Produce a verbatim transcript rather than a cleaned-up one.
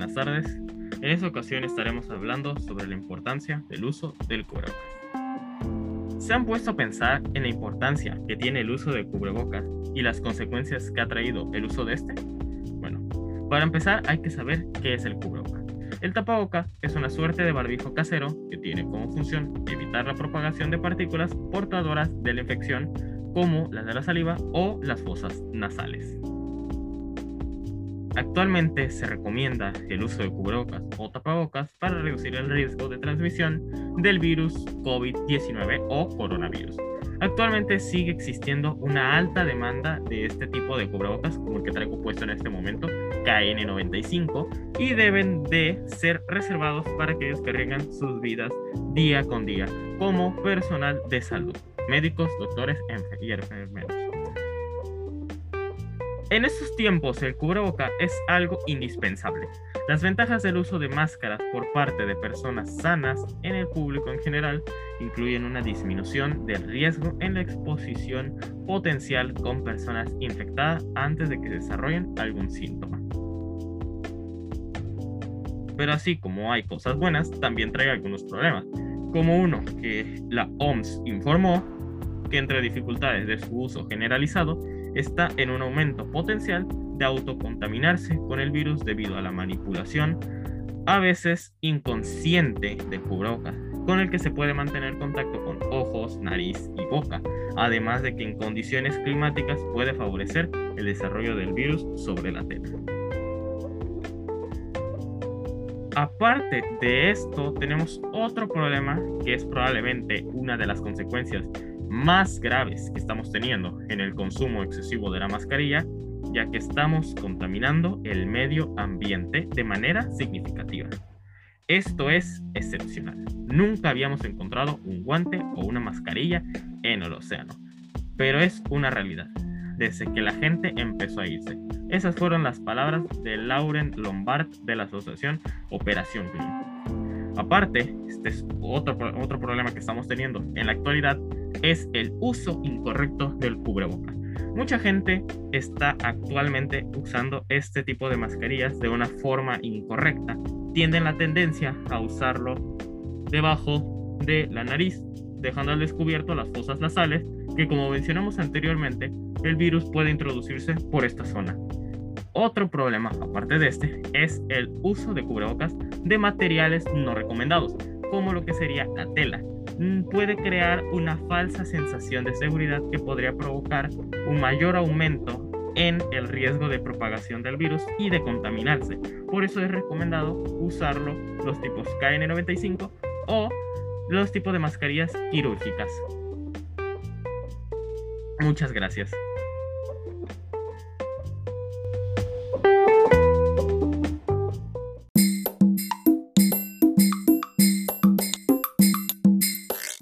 buenas tardes. En esta ocasión estaremos hablando sobre la importancia del uso del cubrebocas. ¿Se han puesto a pensar en la importancia que tiene el uso del cubrebocas y las consecuencias que ha traído el uso de este? Bueno, para empezar hay que saber qué es el cubrebocas. El tapabocas es una suerte de barbijo casero que tiene como función evitar la propagación de partículas portadoras de la infección, como las de la saliva o las fosas nasales. Actualmente se recomienda el uso de cubrebocas o tapabocas para reducir el riesgo de transmisión del virus COVID diecinueve o coronavirus. Actualmente sigue existiendo una alta demanda de este tipo de cubrebocas, como el que traigo puesto en este momento, K N noventa y cinco, y deben de ser reservados para aquellos que arriesgan sus vidas día con día, como personal de salud, médicos, doctores y enfermeros. En estos tiempos, el cubreboca es algo indispensable. Las ventajas del uso de máscaras por parte de personas sanas en el público en general incluyen una disminución del riesgo en la exposición potencial con personas infectadas antes de que desarrollen algún síntoma. Pero así como hay cosas buenas, también trae algunos problemas, como uno que la O M S informó que entre dificultades de su uso generalizado está en un aumento potencial de autocontaminarse con el virus debido a la manipulación, a veces inconsciente, del cubrebocas, con el que se puede mantener contacto con ojos, nariz y boca, además de que en condiciones climáticas puede favorecer el desarrollo del virus sobre la tela. Aparte de esto, tenemos otro problema que es probablemente una de las consecuencias más graves que estamos teniendo en el consumo excesivo de la mascarilla, ya que estamos contaminando el medio ambiente de manera significativa. Esto es excepcional. Nunca habíamos encontrado un guante o una mascarilla en el océano, pero es una realidad desde que la gente empezó a irse. Esas fueron las palabras de Lauren Lombard de la asociación Operación Green. Aparte, este es otro, otro problema que estamos teniendo en la actualidad, es el uso incorrecto del cubreboca. Mucha gente está actualmente usando este tipo de mascarillas de una forma incorrecta. Tienden la tendencia a usarlo debajo de la nariz, dejando al descubierto las fosas nasales, que como mencionamos anteriormente, el virus puede introducirse por esta zona. Otro problema, aparte de este, es el uso de cubrebocas de materiales no recomendados, como lo que sería la tela. Puede crear una falsa sensación de seguridad que podría provocar un mayor aumento en el riesgo de propagación del virus y de contaminarse. Por eso es recomendado usarlo los tipos K N noventa y cinco o los tipos de mascarillas quirúrgicas. Muchas gracias.